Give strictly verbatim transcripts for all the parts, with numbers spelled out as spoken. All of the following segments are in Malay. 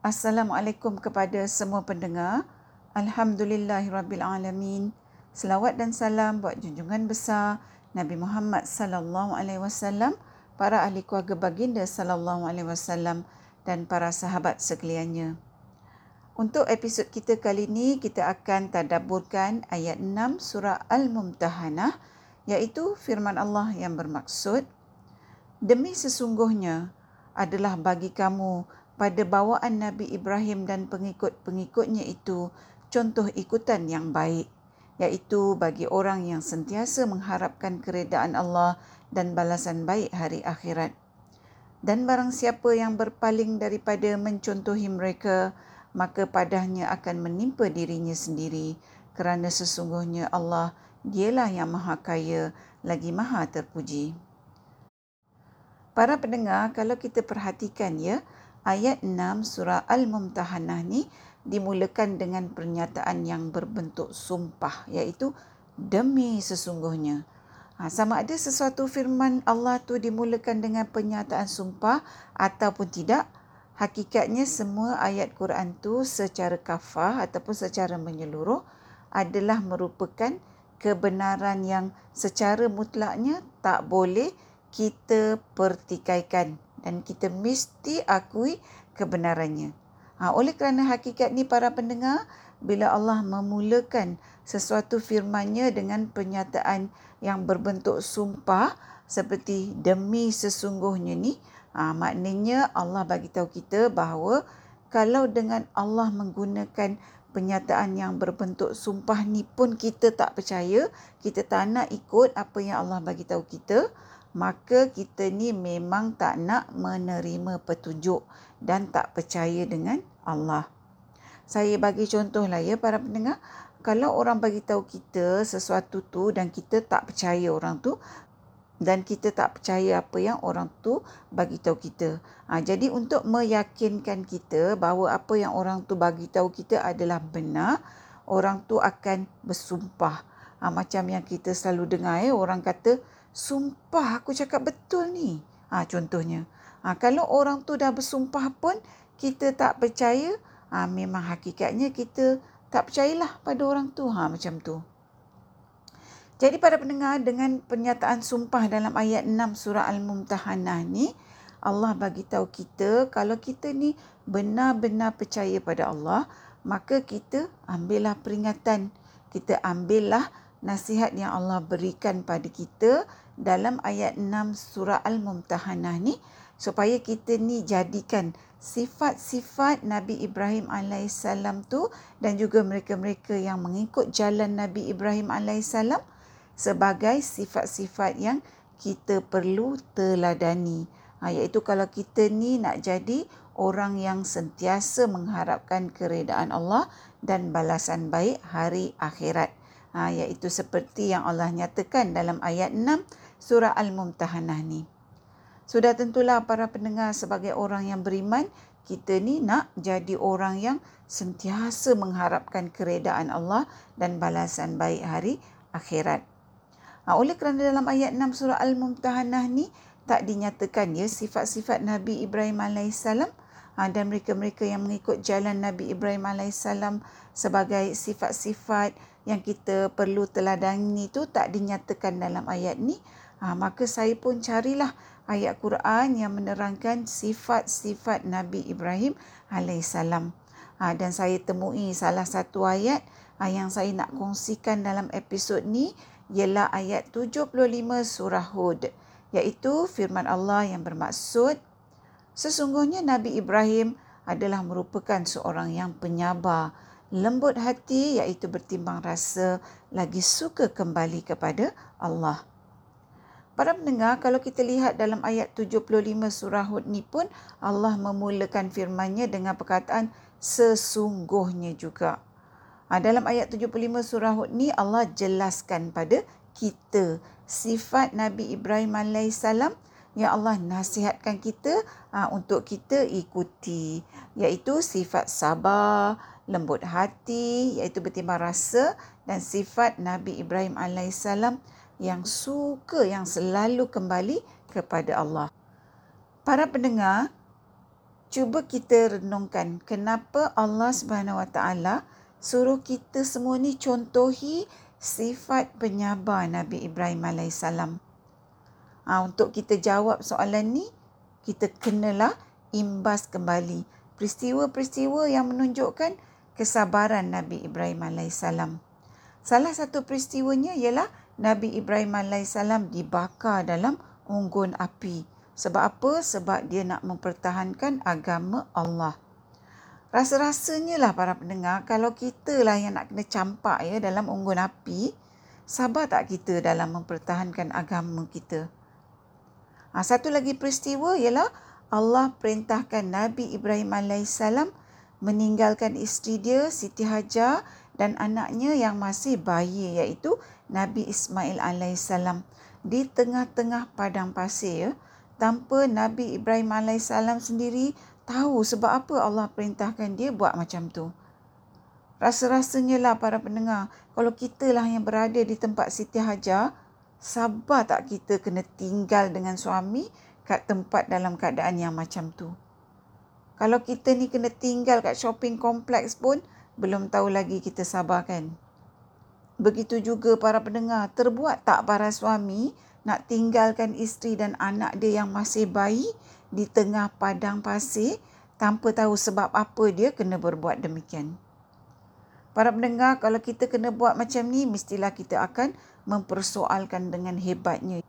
Assalamualaikum kepada semua pendengar. Alhamdulillahirabbil alamin. Selawat dan salam buat junjungan besar Nabi Muhammad sallallahu alaihi wasallam, para ahli keluarga baginda sallallahu alaihi wasallam dan para sahabat sekaliannya. Untuk episod kita kali ini, kita akan tadabburkan ayat enam surah Al-Mumtahanah, iaitu firman Allah yang bermaksud, "Demi sesungguhnya adalah bagi kamu pada bawaan Nabi Ibrahim dan pengikut-pengikutnya itu contoh ikutan yang baik, iaitu bagi orang yang sentiasa mengharapkan keredaan Allah dan balasan baik hari akhirat. Dan barang siapa yang berpaling daripada mencontohi mereka, maka padahnya akan menimpa dirinya sendiri, kerana sesungguhnya Allah, dialah yang maha kaya lagi maha terpuji." Para pendengar, kalau kita perhatikan ya, ayat enam surah Al-Mumtahanah ni dimulakan dengan pernyataan yang berbentuk sumpah, iaitu demi sesungguhnya. Ha, sama ada sesuatu firman Allah tu dimulakan dengan pernyataan sumpah ataupun tidak, hakikatnya semua ayat Quran tu secara kafah ataupun secara menyeluruh adalah merupakan kebenaran yang secara mutlaknya tak boleh kita pertikaikan, dan kita mesti akui kebenarannya. Ha, oleh kerana hakikat ni para pendengar, bila Allah memulakan sesuatu firman-Nya dengan pernyataan yang berbentuk sumpah seperti demi sesungguhnya ni, ha, maknanya Allah bagi tahu kita bahawa kalau dengan Allah menggunakan pernyataan yang berbentuk sumpah ni pun kita tak percaya, kita tak nak ikut apa yang Allah bagi tahu kita, maka kita ni memang tak nak menerima petunjuk dan tak percaya dengan Allah. Saya bagi contoh lah ya para pendengar, kalau orang bagi tahu kita sesuatu tu dan kita tak percaya orang tu, dan kita tak percaya apa yang orang tu bagi tahu kita. Ha, jadi untuk meyakinkan kita bahawa apa yang orang tu bagi tahu kita adalah benar, orang tu akan bersumpah. Ha, macam yang kita selalu dengar ya, orang kata, "Sumpah aku cakap betul ni." Ha, contohnya. Ha, kalau orang tu dah bersumpah pun kita tak percaya, ha, memang hakikatnya kita tak percayalah pada orang tu. Ha, macam tu. Jadi para pendengar, dengan pernyataan sumpah dalam ayat enam surah Al-Mumtahanah ni, Allah bagi tahu kita kalau kita ni benar-benar percaya pada Allah, maka kita ambillah peringatan, kita ambillah nasihat yang Allah berikan pada kita dalam ayat enam surah Al-Mumtahanah ni, supaya kita ni jadikan sifat-sifat Nabi Ibrahim alaihissalam tu dan juga mereka-mereka yang mengikut jalan Nabi Ibrahim alaihissalam sebagai sifat-sifat yang kita perlu teladani. Ha, iaitu kalau kita ni nak jadi orang yang sentiasa mengharapkan keredaan Allah dan balasan baik hari akhirat. Ha, iaitu seperti yang Allah nyatakan dalam ayat enam surah Al-Mumtahanah ni. Sudah tentulah para pendengar, sebagai orang yang beriman, kita ni nak jadi orang yang sentiasa mengharapkan keredaan Allah dan balasan baik hari akhirat. Ha, oleh kerana dalam ayat enam surah Al-Mumtahanah ni tak dinyatakan ya sifat-sifat Nabi Ibrahim alaihissalam ha, dan mereka-mereka yang mengikut jalan Nabi Ibrahim alaihissalam sebagai sifat-sifat yang kita perlu teladani tu tak dinyatakan dalam ayat ni, ha, maka saya pun carilah ayat Quran yang menerangkan sifat-sifat Nabi Ibrahim alaihissalam. Ha, dan saya temui salah satu ayat ha, yang saya nak kongsikan dalam episod ni, ialah ayat tujuh puluh lima surah Hud, iaitu firman Allah yang bermaksud, "Sesungguhnya Nabi Ibrahim adalah merupakan seorang yang penyabar, lembut hati, iaitu bertimbang rasa, lagi suka kembali kepada Allah." Para pendengar, kalau kita lihat dalam ayat tujuh puluh lima surah Hud ni pun, Allah memulakan firman-Nya dengan perkataan sesungguhnya juga. Ha, dalam ayat tujuh puluh lima surah Hud ni, Allah jelaskan pada kita sifat Nabi Ibrahim alaihissalam yang Allah nasihatkan kita ha, untuk kita ikuti, iaitu sifat sabar, lembut hati, iaitu bertimbang rasa, dan sifat Nabi Ibrahim alaihissalam yang suka, yang selalu kembali kepada Allah. Para pendengar, cuba kita renungkan kenapa Allah subhanahu wa taala suruh kita semua ni contohi sifat penyabar Nabi Ibrahim alaihissalam. Ha, untuk kita jawab soalan ni, kita kenalah imbas kembali peristiwa-peristiwa yang menunjukkan kesabaran Nabi Ibrahim alaihissalam. Salah satu peristiwanya ialah Nabi Ibrahim alaihissalam dibakar dalam unggun api. Sebab apa? Sebab dia nak mempertahankan agama Allah. Rasa-rasanya lah para pendengar, kalau kita lah yang nak kena campak ya dalam unggun api, sabar tak kita dalam mempertahankan agama kita? Ha, satu lagi peristiwa ialah Allah perintahkan Nabi Ibrahim alaihissalam meninggalkan isteri dia Siti Hajar dan anaknya yang masih bayi iaitu Nabi Ismail alaihissalam di tengah-tengah padang pasir ya. Tanpa Nabi Ibrahim alaihissalam sendiri tahu sebab apa Allah perintahkan dia buat macam tu. Rasa-rasanya lah para pendengar, kalau kita lah yang berada di tempat Siti Hajar, sabar tak kita kena tinggal dengan suami kat tempat dalam keadaan yang macam tu? Kalau kita ni kena tinggal kat shopping kompleks pun, belum tahu lagi kita sabar kan? Begitu juga para pendengar, terbuat tak para suami nak tinggalkan isteri dan anak dia yang masih bayi di tengah padang pasir tanpa tahu sebab apa dia kena berbuat demikian. Para pendengar, kalau kita kena buat macam ni, mestilah kita akan mempersoalkan dengan hebatnya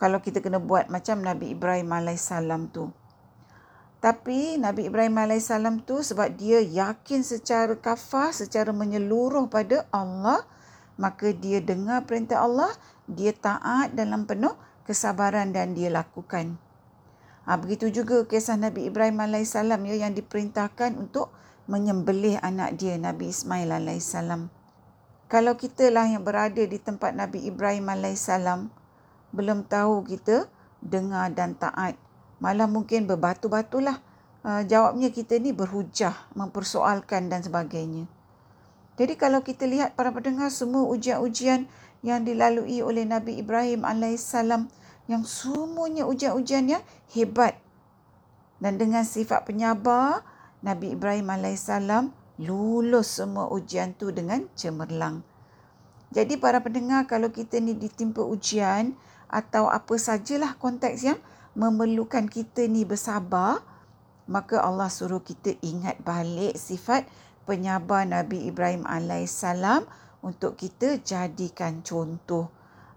kalau kita kena buat macam Nabi Ibrahim alaihissalam tu. Tapi Nabi Ibrahim alaihissalam tu sebab dia yakin secara kafah, secara menyeluruh pada Allah, maka dia dengar perintah Allah, dia taat dalam penuh kesabaran dan dia lakukan. Ha, begitu juga kisah Nabi Ibrahim alaihissalam ya, yang diperintahkan untuk menyembelih anak dia Nabi Ismail alaihissalam. Kalau kita lah yang berada di tempat Nabi Ibrahim alaihissalam, belum tahu kita dengar dan taat, malah mungkin berbatu-batulah. Ha, jawabnya kita ni berhujah, mempersoalkan dan sebagainya. Jadi kalau kita lihat para pendengar, semua ujian-ujian yang dilalui oleh Nabi Ibrahim alaihissalam yang semuanya ujian-ujian yang hebat. Dan dengan sifat penyabar, Nabi Ibrahim alaihissalam lulus semua ujian tu dengan cemerlang. Jadi para pendengar, kalau kita ni ditimpa ujian atau apa sajalah konteks yang memerlukan kita ni bersabar, maka Allah suruh kita ingat balik sifat penyabar Nabi Ibrahim alaihissalam untuk kita jadikan contoh.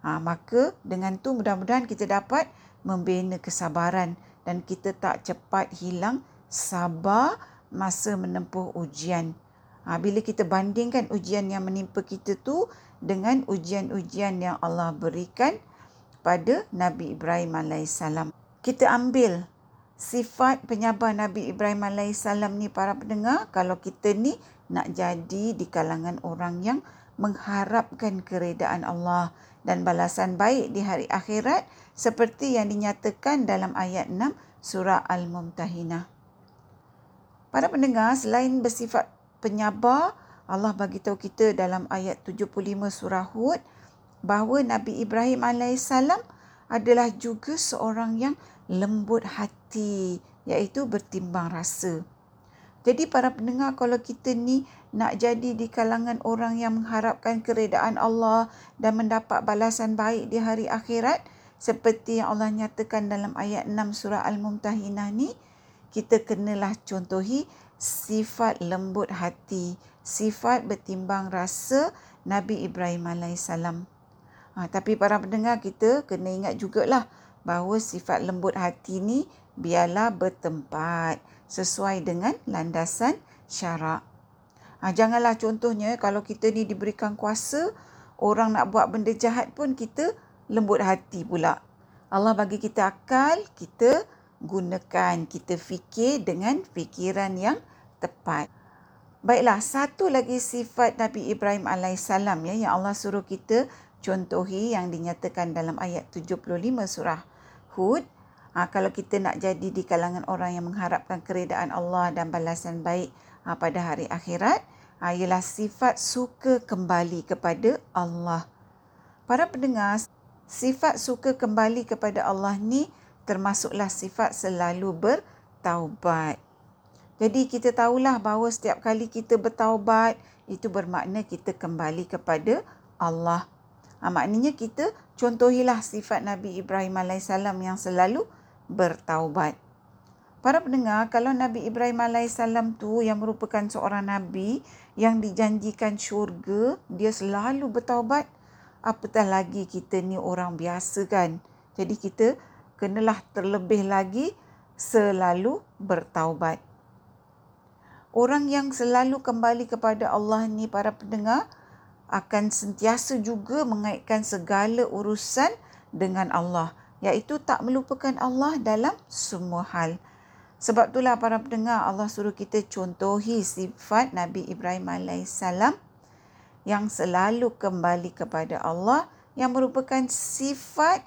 Ha, maka dengan tu mudah-mudahan kita dapat membina kesabaran dan kita tak cepat hilang sabar masa menempuh ujian. Ha, bila kita bandingkan ujian yang menimpa kita tu dengan ujian-ujian yang Allah berikan pada Nabi Ibrahim alaihissalam, kita ambil sifat penyabar Nabi Ibrahim alaihissalam ni para pendengar, kalau kita ni nak jadi di kalangan orang yang mengharapkan keredaan Allah dan balasan baik di hari akhirat seperti yang dinyatakan dalam ayat enam surah Al-Mumtahanah. Para pendengar, selain bersifat penyabar, Allah bagi tahu kita dalam ayat tujuh puluh lima surah Hud bahawa Nabi Ibrahim alaihissalam adalah juga seorang yang lembut hati, iaitu bertimbang rasa. Jadi para pendengar, kalau kita ni nak jadi di kalangan orang yang mengharapkan keredaan Allah dan mendapat balasan baik di hari akhirat seperti yang Allah nyatakan dalam ayat enam surah Al-Mumtahanah ni, kita kenalah contohi sifat lembut hati, sifat bertimbang rasa Nabi Ibrahim alaihissalam. Ha, tapi para pendengar, kita kena ingat jugalah bahawa sifat lembut hati ni biarlah bertempat sesuai dengan landasan syarak. Ha, janganlah contohnya kalau kita ni diberikan kuasa, orang nak buat benda jahat pun kita lembut hati pula. Allah bagi kita akal, kita gunakan, kita fikir dengan fikiran yang tepat. Baiklah, satu lagi sifat Nabi Ibrahim alaihissalam ya, yang Allah suruh kita contohi yang dinyatakan dalam ayat tujuh puluh lima surah Hud. Ha, kalau kita nak jadi di kalangan orang yang mengharapkan keredaan Allah dan balasan baik ha, pada hari akhirat, ha, ialah sifat suka kembali kepada Allah. Para pendengar, sifat suka kembali kepada Allah ni termasuklah sifat selalu bertaubat. Jadi kita tahulah bahawa setiap kali kita bertaubat, itu bermakna kita kembali kepada Allah. Ha, maknanya kita contohilah sifat Nabi Ibrahim alaihissalam yang selalu bertaubat. Para pendengar, kalau Nabi Ibrahim alaihissalam tu yang merupakan seorang Nabi yang dijanjikan syurga, dia selalu bertaubat. Apatah lagi kita ni orang biasa kan. Jadi kita kenalah terlebih lagi selalu bertaubat. Orang yang selalu kembali kepada Allah ni, para pendengar, akan sentiasa juga mengaitkan segala urusan dengan Allah, iaitu tak melupakan Allah dalam semua hal. Sebab itulah para pendengar, Allah suruh kita contohi sifat Nabi Ibrahim alaihissalam yang selalu kembali kepada Allah, yang merupakan sifat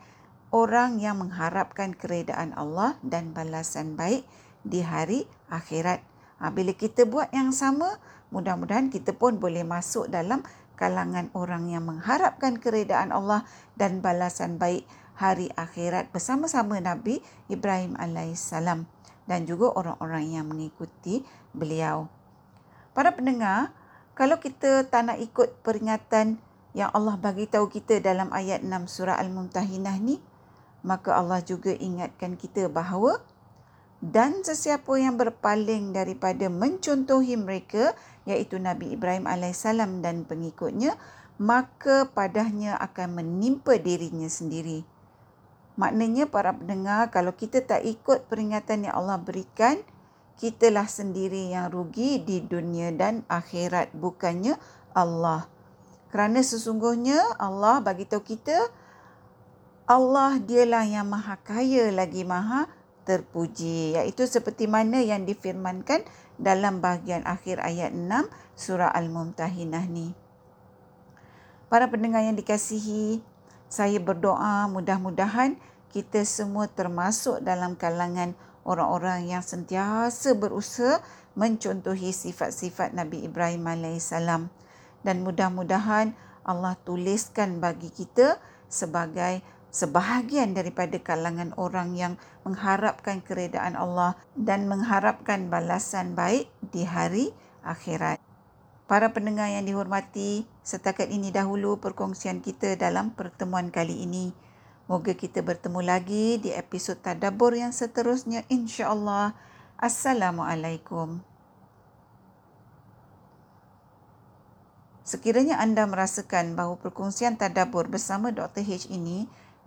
orang yang mengharapkan keredaan Allah dan balasan baik di hari akhirat. Ha, bila kita buat yang sama, mudah-mudahan kita pun boleh masuk dalam kalangan orang yang mengharapkan keredaan Allah dan balasan baik hari akhirat bersama-sama Nabi Ibrahim alaihissalam dan juga orang-orang yang mengikuti beliau. Para pendengar, kalau kita tak nak ikut peringatan yang Allah bagi tahu kita dalam ayat enam surah Al-Mumtahanah ni, maka Allah juga ingatkan kita bahawa dan sesiapa yang berpaling daripada mencontohi mereka, iaitu Nabi Ibrahim alaihissalam dan pengikutnya, maka padahnya akan menimpa dirinya sendiri. Maknanya para pendengar, kalau kita tak ikut peringatan yang Allah berikan, kitalah sendiri yang rugi di dunia dan akhirat, bukannya Allah. Kerana sesungguhnya Allah bagi tahu kita, Allah dialah yang maha kaya lagi maha terpuji, iaitu seperti mana yang difirmankan dalam bahagian akhir ayat enam surah Al-Mumtahanah ni. Para pendengar yang dikasihi, saya berdoa mudah-mudahan kita semua termasuk dalam kalangan orang-orang yang sentiasa berusaha mencontohi sifat-sifat Nabi Ibrahim alaihissalam, dan mudah-mudahan Allah tuliskan bagi kita sebagai sebahagian daripada kalangan orang yang mengharapkan keredaan Allah dan mengharapkan balasan baik di hari akhirat. Para pendengar yang dihormati, setakat ini dahulu perkongsian kita dalam pertemuan kali ini. Moga kita bertemu lagi di episod tadabbur yang seterusnya, insya-Allah. Assalamualaikum. Sekiranya anda merasakan bahawa perkongsian tadabbur bersama Doktor H ini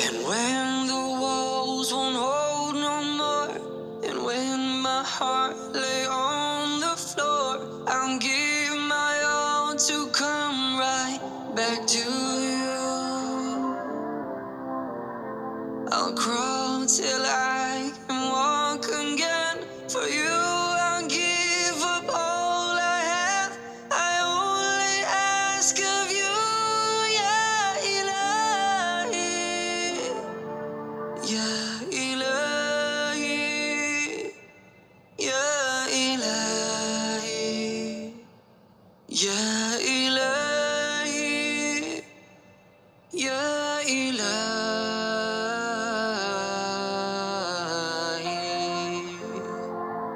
And when the walls won't hold no more, and when my heart lay on the floor, I'll give my all to come right back to you. I'll crawl till I